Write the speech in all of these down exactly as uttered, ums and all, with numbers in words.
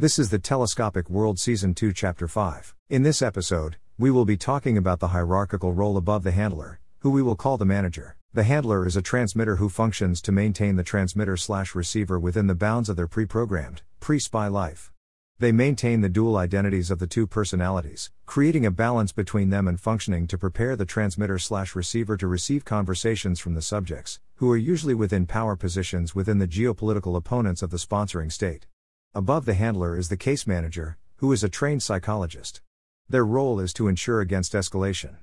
This is The Telescopic World Season two Chapter five. In this episode, we will be talking about the hierarchical role above the handler, who we will call the manager. The handler is a transmitter who functions to maintain the transmitter-slash-receiver within the bounds of their pre-programmed, pre-spy life. They maintain the dual identities of the two personalities, creating a balance between them and functioning to prepare the transmitter-slash-receiver to receive conversations from the subjects, who are usually within power positions within the geopolitical opponents of the sponsoring state. Above the handler is the case manager, who is a trained psychologist. Their role is to ensure against escalation,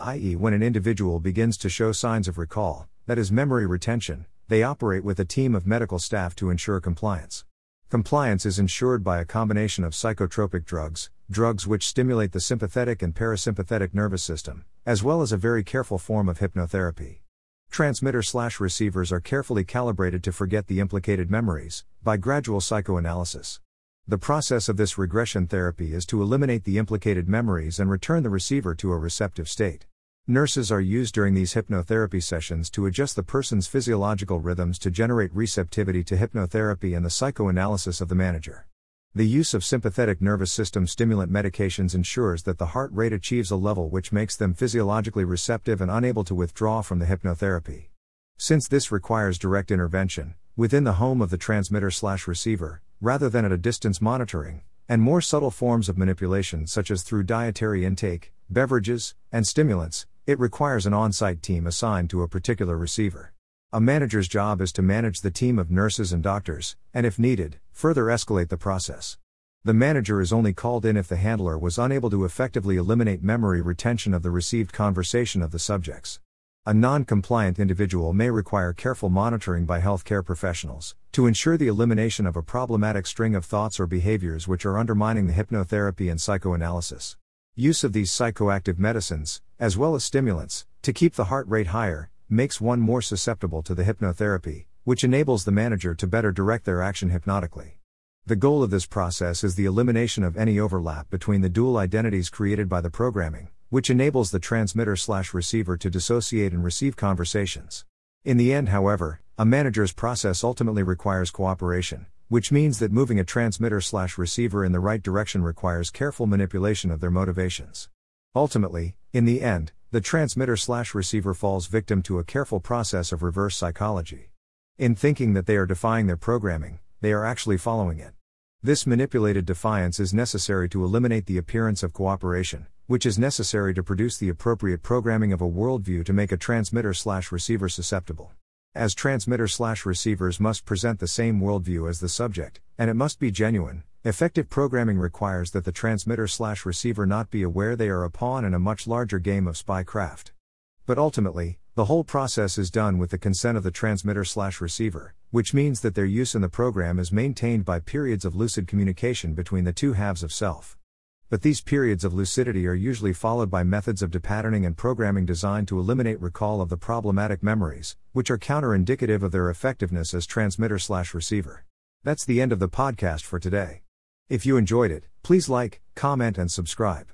that is when an individual begins to show signs of recall, that is memory retention, they operate with a team of medical staff to ensure compliance. Compliance is ensured by a combination of psychotropic drugs, drugs which stimulate the sympathetic and parasympathetic nervous system, as well as a very careful form of hypnotherapy. Transmitter-slash-receivers are carefully calibrated to forget the implicated memories, by gradual psychoanalysis. The process of this regression therapy is to eliminate the implicated memories and return the receiver to a receptive state. Nurses are used during these hypnotherapy sessions to adjust the person's physiological rhythms to generate receptivity to hypnotherapy and the psychoanalysis of the manager. The use of sympathetic nervous system stimulant medications ensures that the heart rate achieves a level which makes them physiologically receptive and unable to withdraw from the hypnotherapy. Since this requires direct intervention, within the home of the transmitter-slash-receiver, rather than at a distance monitoring, and more subtle forms of manipulation such as through dietary intake, beverages, and stimulants, it requires an on-site team assigned to a particular receiver. A manager's job is to manage the team of nurses and doctors, and if needed, further escalate the process. The manager is only called in if the handler was unable to effectively eliminate memory retention of the received conversation of the subjects. A non-compliant individual may require careful monitoring by healthcare professionals, to ensure the elimination of a problematic string of thoughts or behaviors which are undermining the hypnotherapy and psychoanalysis. Use of these psychoactive medicines, as well as stimulants, to keep the heart rate higher, makes one more susceptible to the hypnotherapy, which enables the manager to better direct their action hypnotically. The goal of this process is the elimination of any overlap between the dual identities created by the programming, which enables the transmitter-slash-receiver to dissociate and receive conversations. In the end, however, a manager's process ultimately requires cooperation, which means that moving a transmitter-slash-receiver in the right direction requires careful manipulation of their motivations. Ultimately, in the end, the transmitter-slash-receiver falls victim to a careful process of reverse psychology. In thinking that they are defying their programming, they are actually following it. This manipulated defiance is necessary to eliminate the appearance of cooperation, which is necessary to produce the appropriate programming of a worldview to make a transmitter-slash-receiver susceptible. As transmitter-slash-receivers must present the same worldview as the subject, and it must be genuine, effective programming requires that the transmitter-slash-receiver not be aware they are a pawn in a much larger game of spycraft. But ultimately, the whole process is done with the consent of the transmitter-slash-receiver, which means that their use in the program is maintained by periods of lucid communication between the two halves of self. But these periods of lucidity are usually followed by methods of depatterning and programming designed to eliminate recall of the problematic memories, which are counterindicative of their effectiveness as transmitter-slash-receiver. That's the end of the podcast for today. If you enjoyed it, please like, comment and subscribe.